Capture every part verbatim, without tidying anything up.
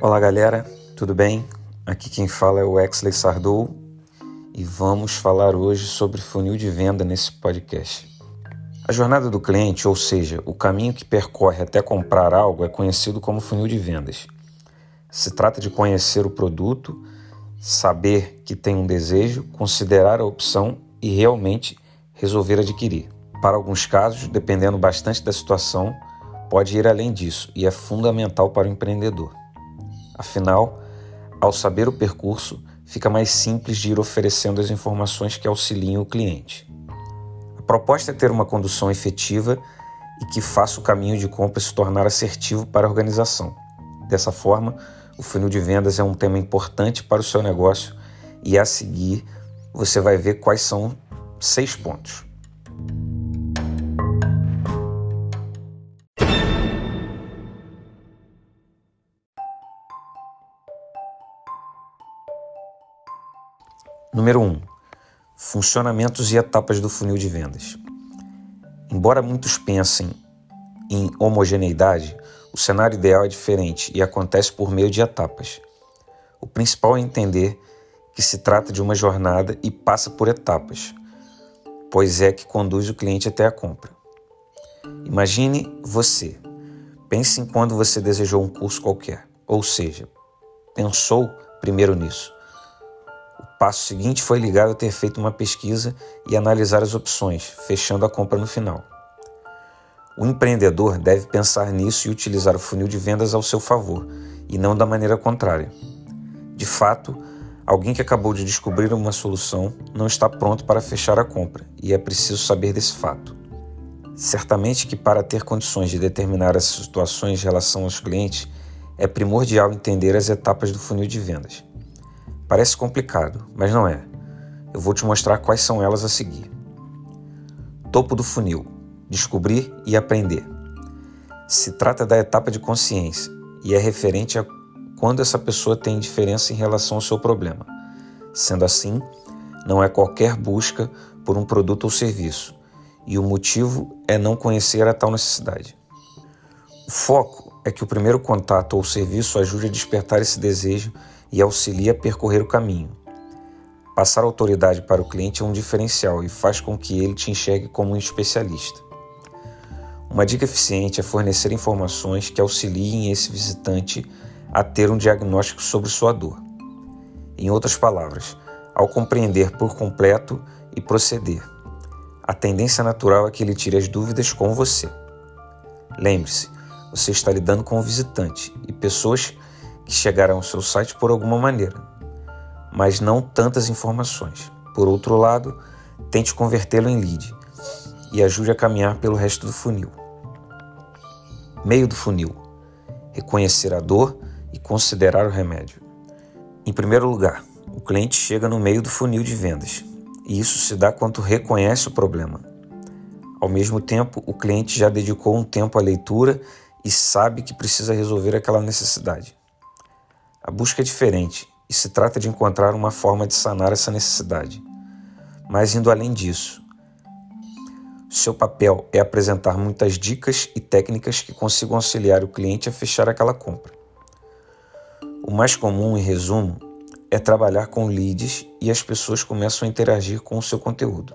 Olá galera, tudo bem? Aqui quem fala é o Exley Sardou e vamos falar hoje sobre funil de venda nesse podcast. A jornada do cliente, ou seja, o caminho que percorre até comprar algo, é conhecido como funil de vendas. Se trata de conhecer o produto, saber que tem um desejo, considerar a opção e realmente resolver adquirir. Para alguns casos, dependendo bastante da situação, pode ir além disso e é fundamental para o empreendedor. Afinal, ao saber o percurso, fica mais simples de ir oferecendo as informações que auxiliem o cliente. A proposta é ter uma condução efetiva e que faça o caminho de compra se tornar assertivo para a organização. Dessa forma, o funil de vendas é um tema importante para o seu negócio e, a seguir, você vai ver quais são seis pontos. Número um. Funcionamentos e etapas do funil de vendas. Embora muitos pensem em homogeneidade, o cenário ideal é diferente e acontece por meio de etapas. O principal é entender que se trata de uma jornada e passa por etapas, pois é que conduz o cliente até a compra. Imagine você. Pense em quando você desejou um curso qualquer, ou seja, pensou primeiro nisso. O passo seguinte foi ligado a ter feito uma pesquisa e analisar as opções, fechando a compra no final. O empreendedor deve pensar nisso e utilizar o funil de vendas ao seu favor, e não da maneira contrária. De fato, alguém que acabou de descobrir uma solução não está pronto para fechar a compra, e é preciso saber desse fato. Certamente que para ter condições de determinar as situações em relação aos clientes, é primordial entender as etapas do funil de vendas. Parece complicado, mas não é. Eu vou te mostrar quais são elas a seguir. Topo do funil. Descobrir e aprender. Se trata da etapa de consciência e é referente a quando essa pessoa tem diferença em relação ao seu problema. Sendo assim, não é qualquer busca por um produto ou serviço, e o motivo é não conhecer a tal necessidade. O foco é que o primeiro contato ou serviço ajude a despertar esse desejo e auxilia a percorrer o caminho. Passar autoridade para o cliente é um diferencial e faz com que ele te enxergue como um especialista. Uma dica eficiente é fornecer informações que auxiliem esse visitante a ter um diagnóstico sobre sua dor. Em outras palavras, ao compreender por completo e proceder, a tendência natural é que ele tire as dúvidas com você. Lembre-se, você está lidando com o visitante e pessoas que chegarão ao seu site por alguma maneira, mas não tantas informações. Por outro lado, tente convertê-lo em lead e ajude a caminhar pelo resto do funil. Meio do funil. Reconhecer a dor e considerar o remédio. Em primeiro lugar, o cliente chega no meio do funil de vendas, e isso se dá quando reconhece o problema. Ao mesmo tempo, o cliente já dedicou um tempo à leitura e sabe que precisa resolver aquela necessidade. A busca é diferente e se trata de encontrar uma forma de sanar essa necessidade. Mas indo além disso, seu papel é apresentar muitas dicas e técnicas que consigam auxiliar o cliente a fechar aquela compra. O mais comum, em resumo, é trabalhar com leads e as pessoas começam a interagir com o seu conteúdo.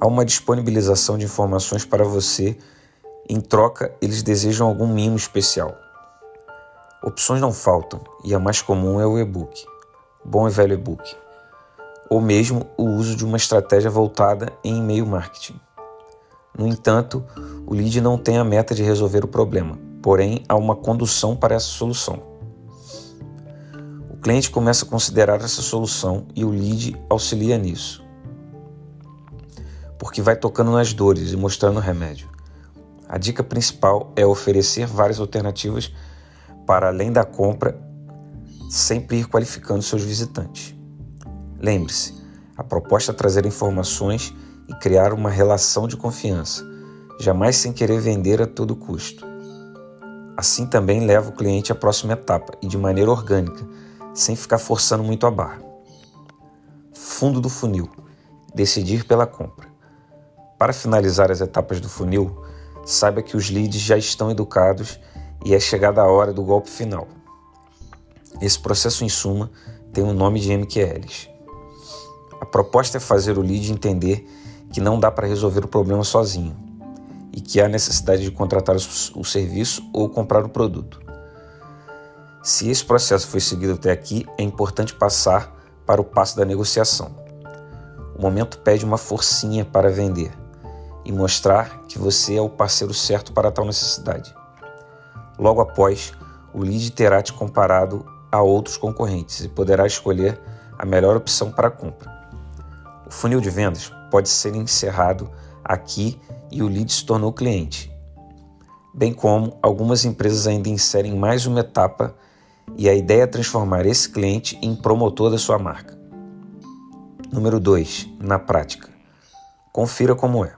Há uma disponibilização de informações para você, em troca eles desejam algum mimo especial. Opções não faltam e a mais comum é o e-book, bom e velho e-book, ou mesmo o uso de uma estratégia voltada em e-mail marketing. No entanto, o lead não tem a meta de resolver o problema, porém há uma condução para essa solução. O cliente começa a considerar essa solução e o lead auxilia nisso, porque vai tocando nas dores e mostrando o remédio. A dica principal é oferecer várias alternativas para além da compra, sempre ir qualificando seus visitantes. Lembre-se, a proposta é trazer informações e criar uma relação de confiança, jamais sem querer vender a todo custo. Assim também leva o cliente à próxima etapa e de maneira orgânica, sem ficar forçando muito a barra. Fundo do funil. Decidir pela compra. Para finalizar as etapas do funil, saiba que os leads já estão educados e é chegada a hora do golpe final. Esse processo, em suma, tem o nome de M Q Ls. A proposta é fazer o lead entender que não dá para resolver o problema sozinho e que há necessidade de contratar o serviço ou comprar o produto. Se esse processo foi seguido até aqui, é importante passar para o passo da negociação. O momento pede uma forcinha para vender e mostrar que você é o parceiro certo para tal necessidade. Logo após, o lead terá te comparado a outros concorrentes e poderá escolher a melhor opção para a compra. O funil de vendas pode ser encerrado aqui e o lead se tornou cliente. Bem como algumas empresas ainda inserem mais uma etapa e a ideia é transformar esse cliente em promotor da sua marca. Número dois. Na prática. Confira como é.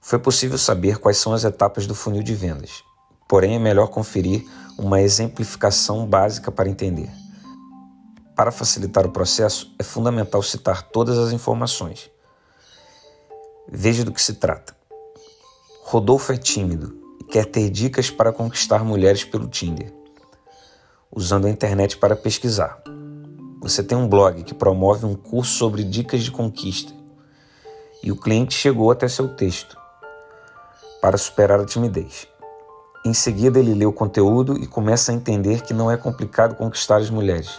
Foi possível saber quais são as etapas do funil de vendas. Porém, é melhor conferir uma exemplificação básica para entender. Para facilitar o processo, é fundamental citar todas as informações. Veja do que se trata. Rodolfo é tímido e quer ter dicas para conquistar mulheres pelo Tinder, usando a internet para pesquisar. Você tem um blog que promove um curso sobre dicas de conquista e o cliente chegou até seu texto para superar a timidez. Em seguida, ele lê o conteúdo e começa a entender que não é complicado conquistar as mulheres,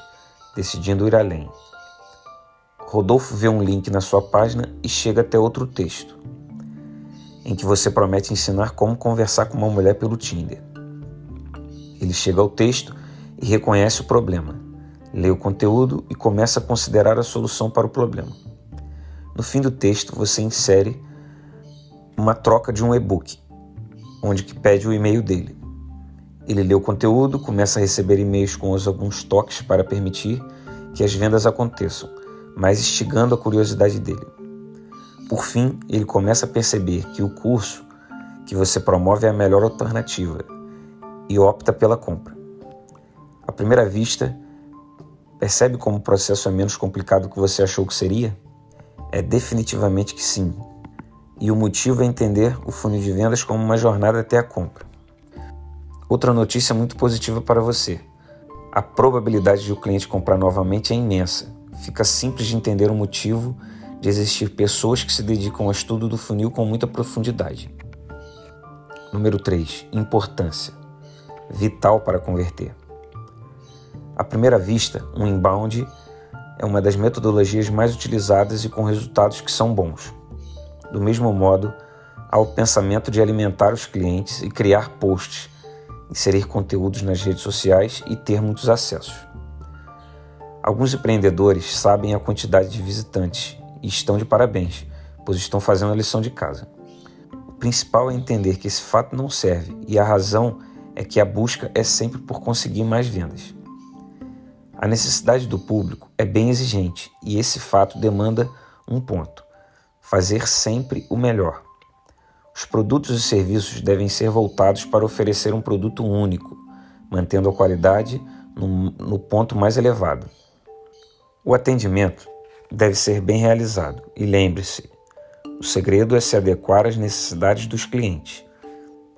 decidindo ir além. Rodolfo vê um link na sua página e chega até outro texto, em que você promete ensinar como conversar com uma mulher pelo Tinder. Ele chega ao texto e reconhece o problema, lê o conteúdo e começa a considerar a solução para o problema. No fim do texto, você insere uma troca de um e-book, onde que pede o e-mail dele. Ele lê o conteúdo, começa a receber e-mails com alguns toques para permitir que as vendas aconteçam, mas instigando a curiosidade dele. Por fim, ele começa a perceber que o curso que você promove é a melhor alternativa e opta pela compra. À primeira vista, percebe como o processo é menos complicado do que você achou que seria? É definitivamente que sim. E o motivo é entender o funil de vendas como uma jornada até a compra. Outra notícia muito positiva para você. A probabilidade de o cliente comprar novamente é imensa. Fica simples de entender o motivo de existir pessoas que se dedicam ao estudo do funil com muita profundidade. Número três. Importância. Vital para converter. À primeira vista, um inbound é uma das metodologias mais utilizadas e com resultados que são bons. Do mesmo modo, há o pensamento de alimentar os clientes e criar posts, inserir conteúdos nas redes sociais e ter muitos acessos. Alguns empreendedores sabem a quantidade de visitantes e estão de parabéns, pois estão fazendo a lição de casa. O principal é entender que esse fato não serve e a razão é que a busca é sempre por conseguir mais vendas. A necessidade do público é bem exigente e esse fato demanda um ponto. Fazer sempre o melhor. Os produtos e serviços devem ser voltados para oferecer um produto único, mantendo a qualidade no, no ponto mais elevado. O atendimento deve ser bem realizado e lembre-se, o segredo é se adequar às necessidades dos clientes.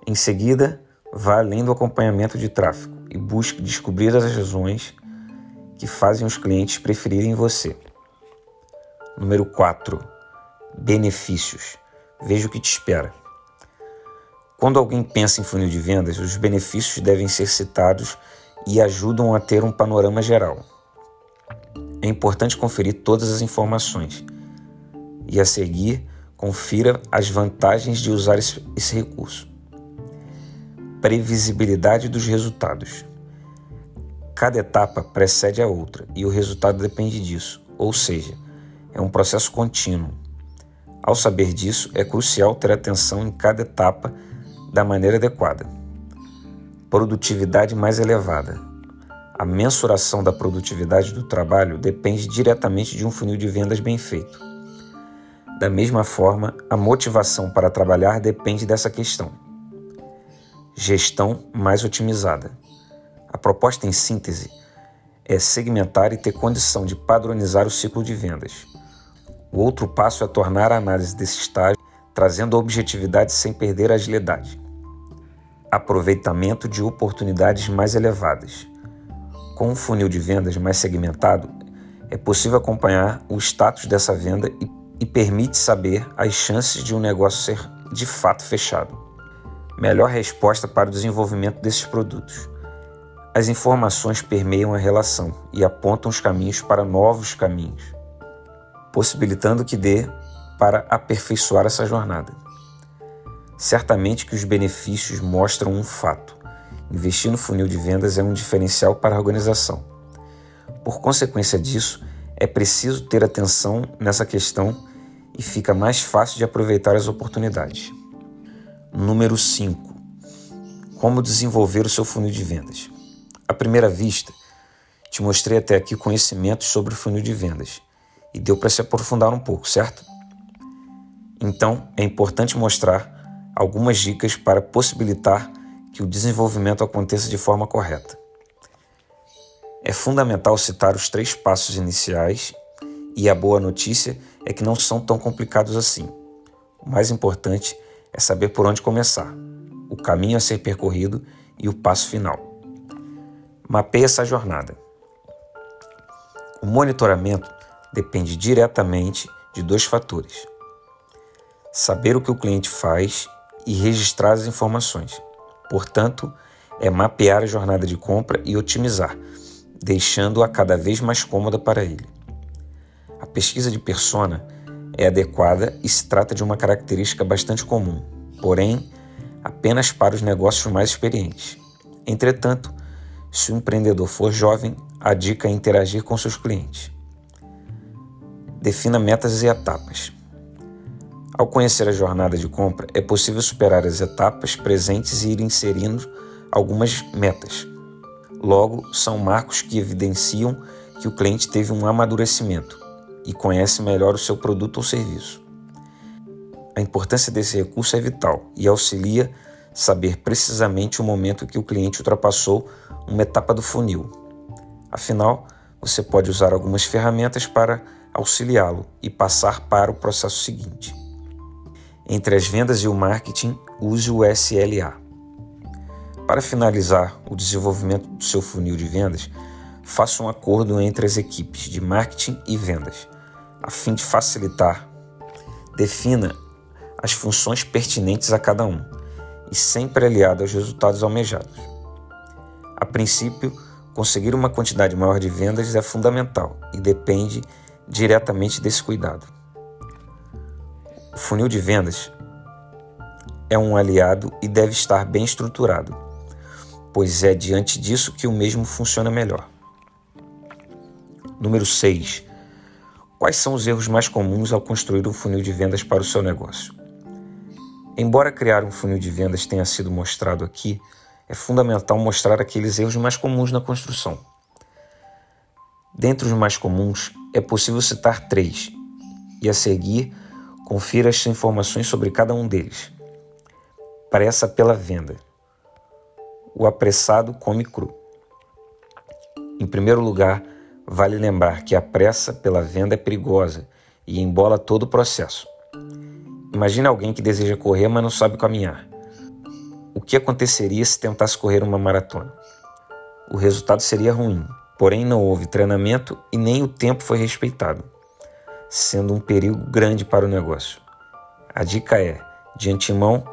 Em seguida, vá além do acompanhamento de tráfego e busque descobrir as razões que fazem os clientes preferirem você. Número quatro. Benefícios. Veja o que te espera. Quando alguém pensa em funil de vendas, os benefícios devem ser citados e ajudam a ter um panorama geral. É importante conferir todas as informações e, a seguir, confira as vantagens de usar esse, esse recurso. Previsibilidade dos resultados. Cada etapa precede a outra e o resultado depende disso, ou seja, é um processo contínuo. Ao saber disso, é crucial ter atenção em cada etapa da maneira adequada. Produtividade mais elevada. A mensuração da produtividade do trabalho depende diretamente de um funil de vendas bem feito. Da mesma forma, a motivação para trabalhar depende dessa questão. Gestão mais otimizada. A proposta, em síntese, é segmentar e ter condição de padronizar o ciclo de vendas. O outro passo é tornar a análise desse estágio, trazendo objetividade sem perder a agilidade. aproveitamento de oportunidades mais elevadas. Com um funil de vendas mais segmentado, é possível acompanhar o status dessa venda e, e permite saber as chances de um negócio ser de fato fechado. Melhor resposta para o desenvolvimento desses produtos. As informações permeiam a relação e apontam os caminhos para novos caminhos, possibilitando que dê para aperfeiçoar essa jornada. Certamente que os benefícios mostram um fato. Investir no funil de vendas é um diferencial para a organização. Por consequência disso, é preciso ter atenção nessa questão e fica mais fácil de aproveitar as oportunidades. Número cinco. Como desenvolver o seu funil de vendas? À primeira vista, te mostrei até aqui conhecimentos sobre o funil de vendas e deu para se aprofundar um pouco, certo? Então, é importante mostrar algumas dicas para possibilitar que o desenvolvimento aconteça de forma correta. É fundamental citar os três passos iniciais e a boa notícia é que não são tão complicados assim. O mais importante é saber por onde começar, o caminho a ser percorrido e o passo final. Mapeie essa jornada. O monitoramento depende diretamente de dois fatores: saber o que o cliente faz e registrar as informações. Portanto, é mapear a jornada de compra e otimizar, deixando-a cada vez mais cômoda para ele. A pesquisa de persona é adequada e se trata de uma característica bastante comum, porém, apenas para os negócios mais experientes. Entretanto, se o empreendedor for jovem, a dica é interagir com seus clientes. Defina metas e etapas. Ao conhecer a jornada de compra, é possível superar as etapas presentes e ir inserindo algumas metas. Logo, são marcos que evidenciam que o cliente teve um amadurecimento e conhece melhor o seu produto ou serviço. A importância desse recurso é vital e auxilia saber precisamente o momento que o cliente ultrapassou uma etapa do funil. Afinal, você pode usar algumas ferramentas para auxiliá-lo e passar para o processo seguinte. Entre as vendas e o marketing, use o S L A. Para finalizar o desenvolvimento do seu funil de vendas, faça um acordo entre as equipes de marketing e vendas, a fim de facilitar. Defina as funções pertinentes a cada um e sempre aliado aos resultados almejados. A princípio, conseguir uma quantidade maior de vendas é fundamental e depende diretamente desse cuidado. O funil de vendas é um aliado e deve estar bem estruturado, pois é diante disso que o mesmo funciona melhor. Número seis. Quais são os erros mais comuns ao construir um funil de vendas para o seu negócio? Embora criar um funil de vendas tenha sido mostrado aqui, é fundamental mostrar aqueles erros mais comuns na construção. Dentre os mais comuns, é possível citar três, e a seguir, confira as informações sobre cada um deles. Pressa pela venda. O apressado come cru. Em primeiro lugar, vale lembrar que a pressa pela venda é perigosa e embola todo o processo. Imagine alguém que deseja correr, mas não sabe caminhar. O que aconteceria se tentasse correr uma maratona? O resultado seria ruim, porém não houve treinamento e nem o tempo foi respeitado, sendo um perigo grande para o negócio. A dica é, de antemão,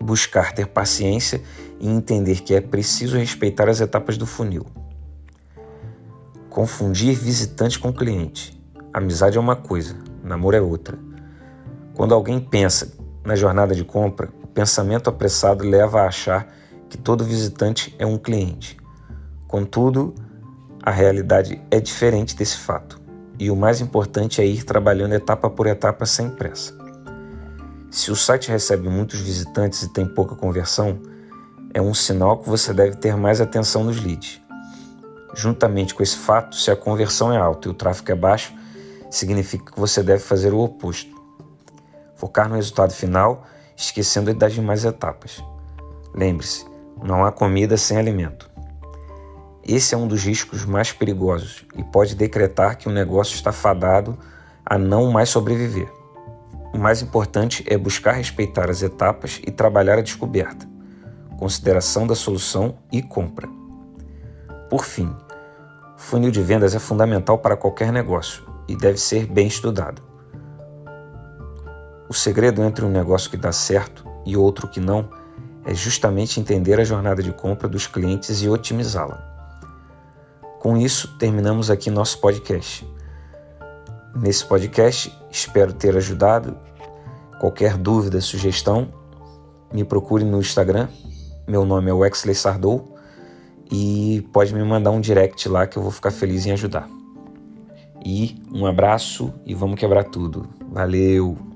buscar ter paciência e entender que é preciso respeitar as etapas do funil. Confundir visitante com cliente. Amizade é uma coisa, namoro é outra. Quando alguém pensa na jornada de compra, o pensamento apressado leva a achar que todo visitante é um cliente. Contudo, a realidade é diferente desse fato. E o mais importante é ir trabalhando etapa por etapa sem pressa. Se o site recebe muitos visitantes e tem pouca conversão, é um sinal que você deve ter mais atenção nos leads. Juntamente com esse fato, se a conversão é alta e o tráfego é baixo, significa que você deve fazer o oposto. Focar no resultado final, esquecendo das demais etapas. Lembre-se, não há comida sem alimento. Esse é um dos riscos mais perigosos e pode decretar que o negócio está fadado a não mais sobreviver. O mais importante é buscar respeitar as etapas e trabalhar a descoberta. consideração da solução e compra. Por fim, o funil de vendas é fundamental para qualquer negócio e deve ser bem estudado. O segredo entre um negócio que dá certo e outro que não é justamente entender a jornada de compra dos clientes e otimizá-la. Com isso, terminamos aqui nosso podcast. Nesse podcast, espero ter ajudado. Qualquer dúvida, sugestão, me procure no Instagram. Meu nome é Wesley Sardou e pode me mandar um direct lá que eu vou ficar feliz em ajudar. E um abraço e vamos quebrar tudo. Valeu!